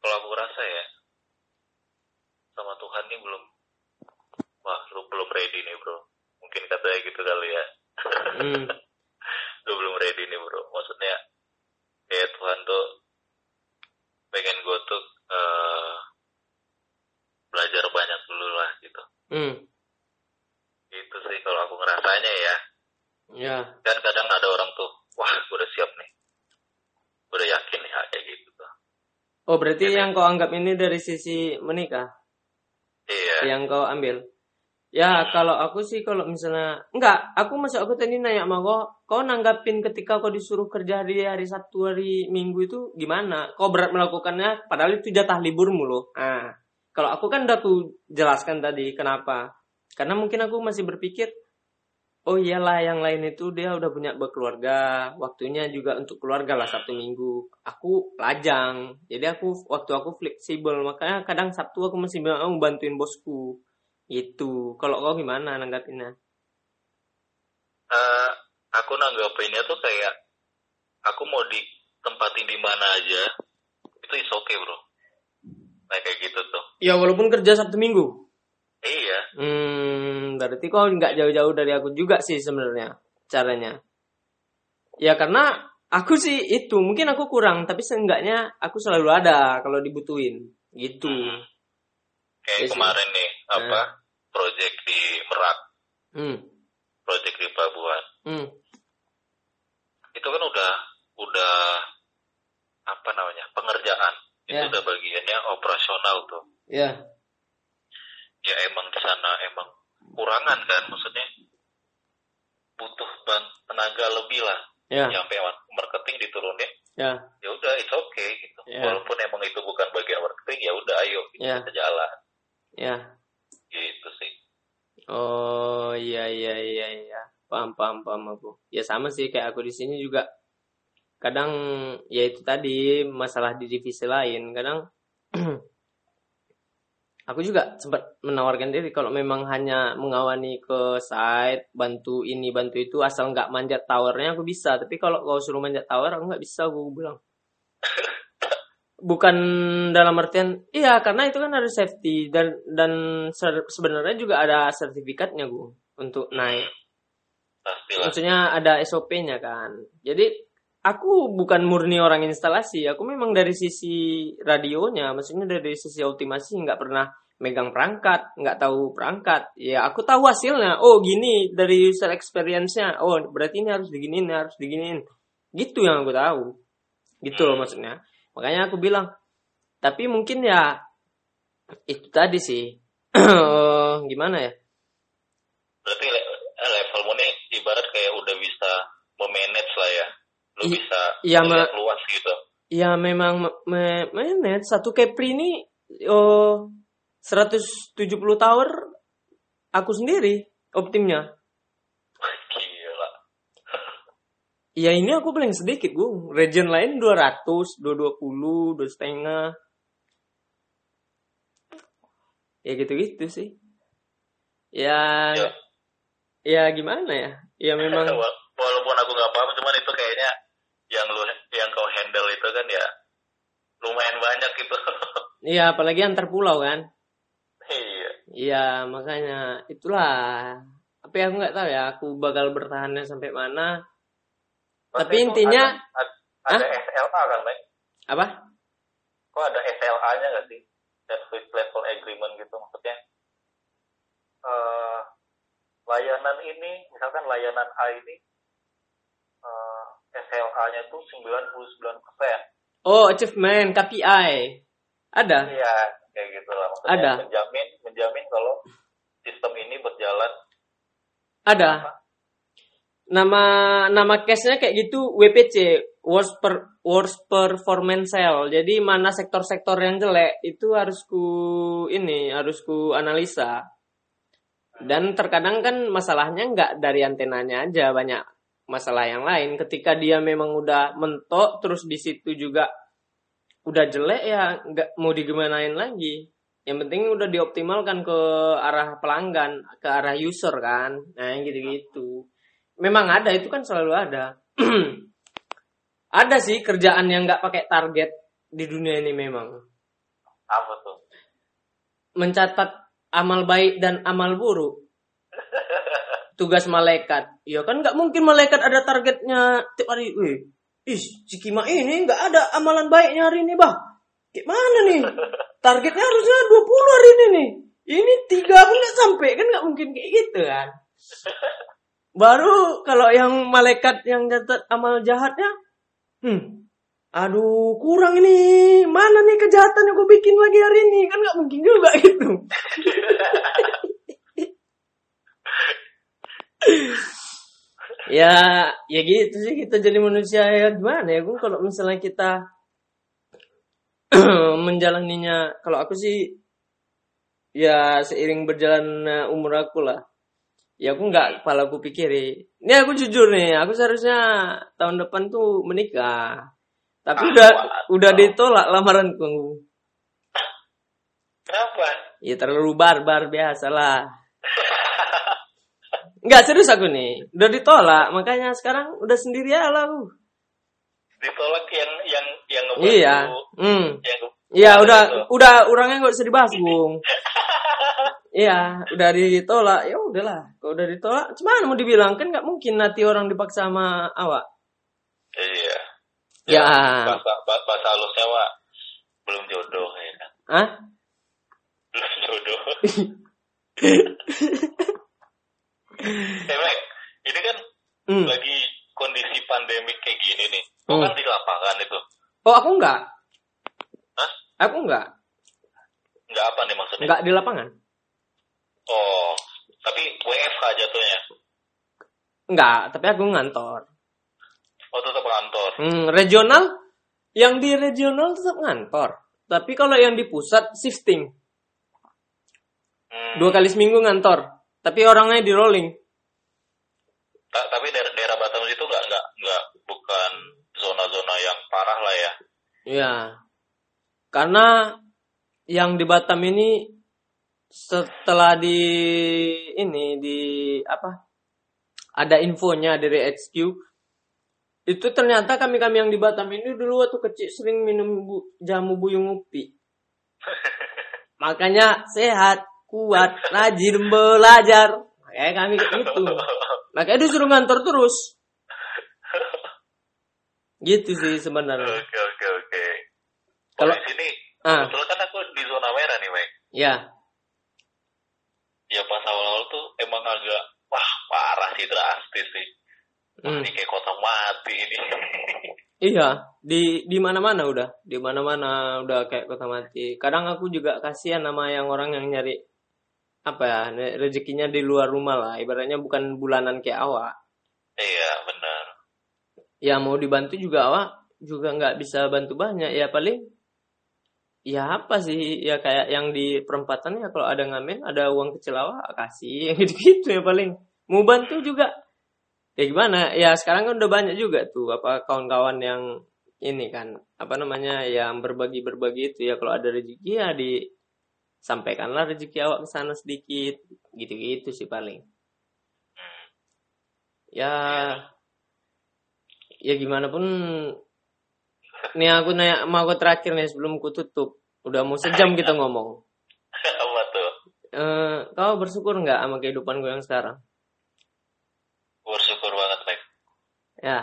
kalau aku rasa ya sama Tuhan nih belum. Wah, lu belum ready nih, bro. Mungkin katanya gitu kali ya. Lu belum ready nih, bro. Maksudnya kayak Tuhan tuh pengen gue tuh belajar banyak dulu lah gitu. Itu sih kalau aku ngerasanya ya. Yeah. Kan kadang ada orang tuh, wah gue udah siap nih, gue udah yakin nih, kayak gitu tuh. Oh berarti jadi, yang kau anggap ini dari sisi menikah? Iya. Yang kau ambil? Ya kalau aku sih kalau misalnya enggak, aku tadi nanya sama kau nanggapin ketika kau disuruh kerja di hari Sabtu hari Minggu itu gimana? Kau berat melakukannya padahal itu jatah liburmu loh. Ah kalau aku kan udah tuh jelaskan tadi kenapa? Karena mungkin aku masih berpikir, oh iyalah yang lain itu dia udah punya berkeluarga, waktunya juga untuk keluarga lah Sabtu Minggu. Aku lajang, jadi waktu aku fleksibel, makanya kadang Sabtu aku masih mau bantuin bosku. Itu, kalau kau gimana nanggapinnya? Aku nanggapinnya tuh kayak, aku mau ditempatin di mana aja, itu is okay bro. Nah kayak gitu tuh. Ya walaupun kerja Sabtu Minggu? Iya. Berarti kok nggak jauh-jauh dari aku juga sih sebenarnya caranya. Ya karena aku sih itu mungkin aku kurang, tapi seenggaknya aku selalu ada kalau dibutuhin gitu. Kayak kemarin nih apa proyek di Merak, proyek di Pabuan. Itu kan udah apa namanya pengerjaan itu udah bagiannya operasional tuh. Iya. Yeah. Ya emang di sana emang kurangan kan, maksudnya butuh tenaga lebih lah. Nyampe marketing diturunin. Ya udah it's okay gitu. Walaupun emang itu bukan bagian marketing, ya udah ayo gitu, kita jalan. Gitu sih. Oh iya. Paham aku. Ya sama sih kayak aku di sini juga. Kadang ya itu tadi masalah di divisi lain, kadang aku juga sempat menawarkan diri kalau memang hanya mengawani ke site, bantu ini, bantu itu, asal nggak manjat towernya aku bisa. Tapi kalau kau suruh manjat tower, aku nggak bisa, aku bilang. Bukan dalam artian, iya karena itu kan harus safety. Dan sebenarnya juga ada sertifikatnya, gue untuk naik. Maksudnya ada SOP-nya kan. Jadi aku bukan murni orang instalasi, aku memang dari sisi radionya, maksudnya dari sisi optimasi nggak pernah megang perangkat, nggak tahu perangkat. Ya aku tahu hasilnya, oh gini dari user experience-nya, oh berarti ini harus diginiin, gitu yang aku tahu, gitu loh maksudnya. Makanya aku bilang, tapi mungkin ya itu tadi sih, gimana ya? Berarti levelmu nih ibarat kayak udah bisa memanage lah ya. Lu bisa luas gitu. Ya memang manage satu Kepri ini 170 tower aku sendiri optimnya. Gila. Ya ini aku paling sedikit, gue. Region lain 200, 220, 2,5. Ya gitu-gitu sih. Ya gimana ya? Ya memang walaupun aku enggak paham, cuman itu kayaknya yang kau handle itu kan ya lumayan banyak gitu. Iya, apalagi antar pulau kan. Iya. Iya, makanya itulah. Tapi aku nggak tahu ya, aku bakal bertahannya sampai mana. Maksudnya tapi intinya ada SLA kan, Pak? Apa? Kok ada SLA-nya nggak sih? Service Level Agreement gitu maksudnya. Layanan ini, misalkan layanan A ini SLA-nya tuh 99%. Oh, achievement KPI. Ada? Iya, kayak gitu lah. Maksudnya ada. Menjamin kalau sistem ini berjalan. Ada. Apa? Nama case-nya kayak gitu WPC, worst performance cell. Jadi mana sektor-sektor yang jelek itu harus ku analisa. Dan terkadang kan masalahnya enggak dari antenanya aja, banyak masalah yang lain. Ketika dia memang udah mentok terus di situ juga udah jelek, ya nggak mau digimanain lagi. Yang penting udah dioptimalkan ke arah pelanggan, ke arah user kan. Nah, gitu-gitu. Memang ada, itu kan selalu ada. Ada sih kerjaan yang nggak pakai target di dunia ini memang. Apa tuh? Mencatat amal baik dan amal buruk. Tugas malaikat. Ya kan nggak mungkin malaikat ada targetnya tiap hari. Wih, si Kima ini nggak ada amalan baiknya hari ini, bah. Gimana nih? Targetnya harusnya 20 hari ini nih. Ini 3 bulan sampai kan nggak mungkin kayak gitu kan. Baru kalau yang malaikat yang catat amal jahatnya, aduh kurang ini. Mana nih kejahatan yang gue bikin lagi hari ini? Kan nggak mungkin juga gitu. ya gitu sih kita jadi manusia ya gimana ya gue kalau misalnya kita menjalaninya, kalau aku sih ya seiring berjalan umur aku lah ya aku nggak kepala aku pikir ini aku jujur nih, aku seharusnya tahun depan tuh menikah tapi udah ditolak lamaranku. Kenapa? Ya terlalu barbar biasalah. Nggak serius aku nih, udah ditolak makanya sekarang udah sendiri ya lah aku. Ditolak yang ngebantu. Iya. Iya, udah orangnya enggak usah dibahas, Bung. Iya, udah ditolak. Ya udahlah, kalau udah ditolak cuman mau dibilang kan enggak mungkin nanti orang dipaksa sama awak. Iya. Ya, bahasa halusnya awak belum jodoh ya kan. Hah? Belum jodoh. Emang ini kan lagi kondisi pandemik kayak gini nih. Kau kan di lapangan itu. Oh, aku enggak. Hah? Aku enggak. Enggak apa nih maksudnya? Enggak di lapangan. Oh, tapi WFH jatuhnya? Enggak, tapi aku ngantor. Oh, tetap ngantor. Regional? Yang di regional tetap ngantor. Tapi kalau yang di pusat, shifting. 2 kali seminggu ngantor. Tapi orangnya di rolling. Tapi daerah Batam itu enggak bukan zona-zona yang parah lah ya. Iya. Karena yang di Batam ini setelah ada infonya dari HQ itu ternyata kami yang di Batam ini dulu waktu kecil sering minum jamu buyung upi. Makanya sehat, kuat, rajin belajar. Makanya kami gitu. Makanya disuruh ngantor terus. Gitu sih sebenarnya. Oke. Kalau di sini, kebetulan kan aku di zona merah nih, Mike. Iya. Ya pas awal-awal tuh emang agak parah sih, drastis sih. Ini kayak kota mati ini. Iya, di mana-mana udah. Di mana-mana udah kayak kota mati. Kadang aku juga kasihan sama yang orang yang nyari rezekinya di luar rumah lah. Ibaratnya bukan bulanan kayak awak. Iya, benar. Ya mau dibantu juga awak juga nggak bisa bantu banyak ya paling ya kayak yang di perempatan ya kalau ada ngamen ada uang kecil awak kasih gitu ya paling mau bantu juga ya gimana ya sekarang kan udah banyak juga tuh kawan-kawan yang ini kan yang berbagi itu ya kalau ada rezeki ya disampaikanlah rezeki awak ke sana sedikit gitu sih paling ya gimana pun nih aku nanya sama aku terakhir nih sebelum ku tutup udah mau sejam kita ngomong apa tuh kau bersyukur nggak sama kehidupan gue yang sekarang? Bersyukur banget Mike ya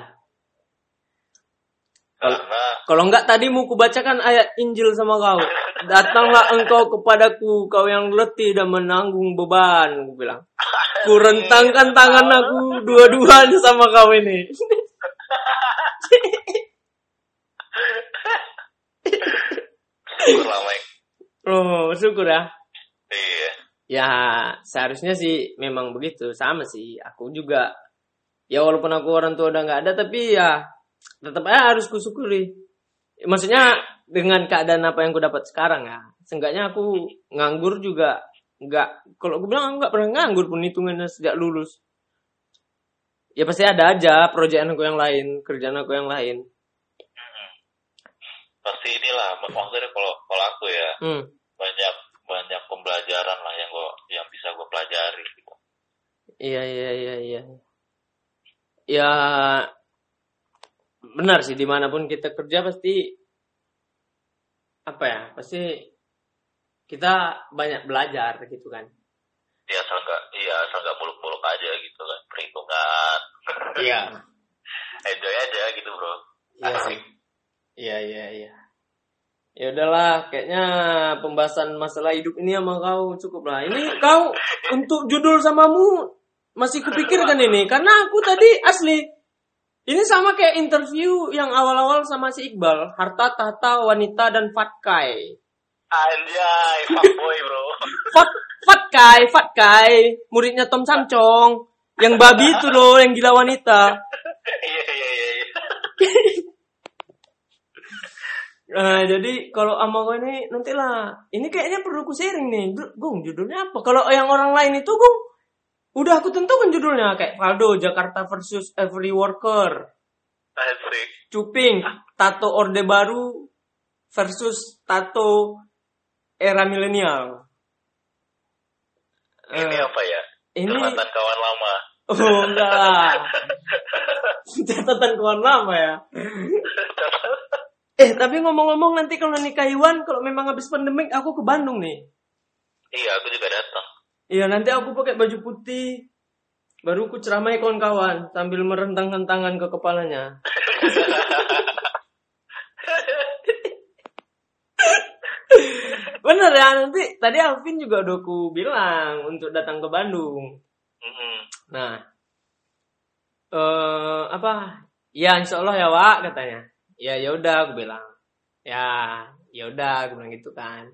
kalau nggak tadi mau ku bacakan ayat Injil sama kau. Datanglah engkau kepadaku kau yang letih dan menanggung beban aku bilang ku rentangkan tangan aku dua-duanya sama kau ini. Syukurlah Mike. Oh bersyukur ya. Iya. Ya seharusnya sih memang begitu. Sama sih aku juga. Ya walaupun aku orang tua udah gak ada tapi ya tetap aja harus kusyukuri. Maksudnya dengan keadaan apa yang aku dapat sekarang ya. Seenggaknya aku nganggur juga gak. Kalau aku bilang aku gak pernah nganggur pun hitungannya sejak lulus. Ya pasti ada aja proyekan aku yang lain, kerjaan aku yang lain. Pasti inilah maksudnya kalau aku ya banyak banyak pembelajaran lah yang bisa gue pelajari gitu. Iya. Ya benar sih, dimanapun kita kerja pasti pasti kita banyak belajar gitu kan. Ya asal nggak muluk-muluk aja gitu kan, perhitungan. Iya. Enjoy aja gitu bro. Iya sih. Iya. Ya udahlah, kayaknya pembahasan masalah hidup ini sama kau cukup lah. Ini kau untuk judul samamu masih kupikirkan ini, karena aku tadi asli ini sama kayak interview yang awal-awal sama si Iqbal, harta, tahta, wanita dan fatkai. Anjay, fuckboy bro. Fatkai, muridnya Tom Samcong, yang babi itu loh, yang gila wanita. Iya. Nah, jadi kalau sama gue ini nantilah, ini kayaknya perlu ku sharing nih, Gung, judulnya apa? Kalau yang orang lain itu, Gung, udah aku tentukan judulnya, kayak Faldo, Jakarta versus Every Worker, Cuping, tato Orde Baru versus tato era milenial. Ini apa ya? Ini catatan kawan lama. Oh enggak. Catatan kawan lama ya. Tapi ngomong-ngomong nanti kalau nikah Iwan, kalau memang habis pandemik aku ke Bandung nih. Iya, aku juga datang. Iya, nanti aku pakai baju putih, baru aku ceramai kawan-kawan sambil merentangkan tangan ke kepalanya. Bener ya, nanti tadi Alvin juga udah aku bilang untuk datang ke Bandung. Mm-hmm. Nah, ya insya Allah ya Wak katanya. Ya udah aku bilang gitu kan.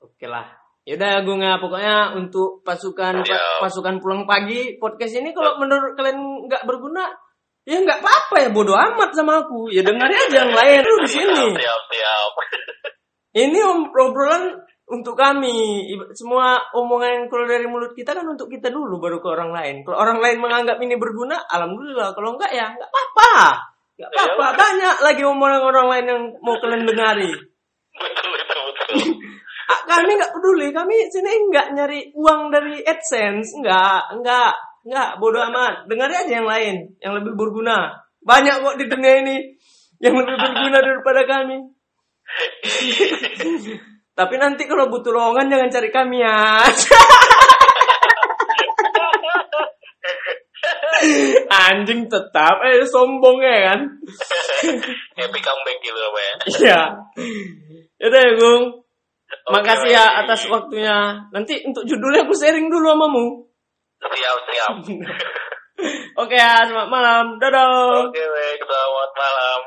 Oke lah, yaudah Agung ya, pokoknya untuk pasukan pulang pagi podcast ini kalau menurut kalian nggak berguna ya nggak apa-apa ya, bodoh amat sama aku ya, dengarin aja yang lain dulu di sini. Ini obrolan untuk kami, semua omongan yang keluar dari mulut kita kan untuk kita dulu baru ke orang lain. Kalau orang lain menganggap ini berguna, alhamdulillah. Kalau enggak ya nggak apa-apa. Gak apa-apa, banyak lagi omongan orang lain yang mau kalian dengari. Betul. Kami gak peduli, kami sini gak nyari uang dari AdSense. Enggak, bodoh amat. Dengari aja yang lain, yang lebih berguna. Banyak kok di dunia ini yang lebih berguna daripada kami. Tapi nanti kalau butuh lowongan jangan cari kami ya. Anjing tetap sombong ya kan. Happy comeback gitu apa ya. Iya. Yaudah ya Gung, makasih ya atas waktunya. Nanti untuk judulnya aku sharing dulu samamu. Siap. Oke ya, selamat malam. Dadah. Oke, selamat malam.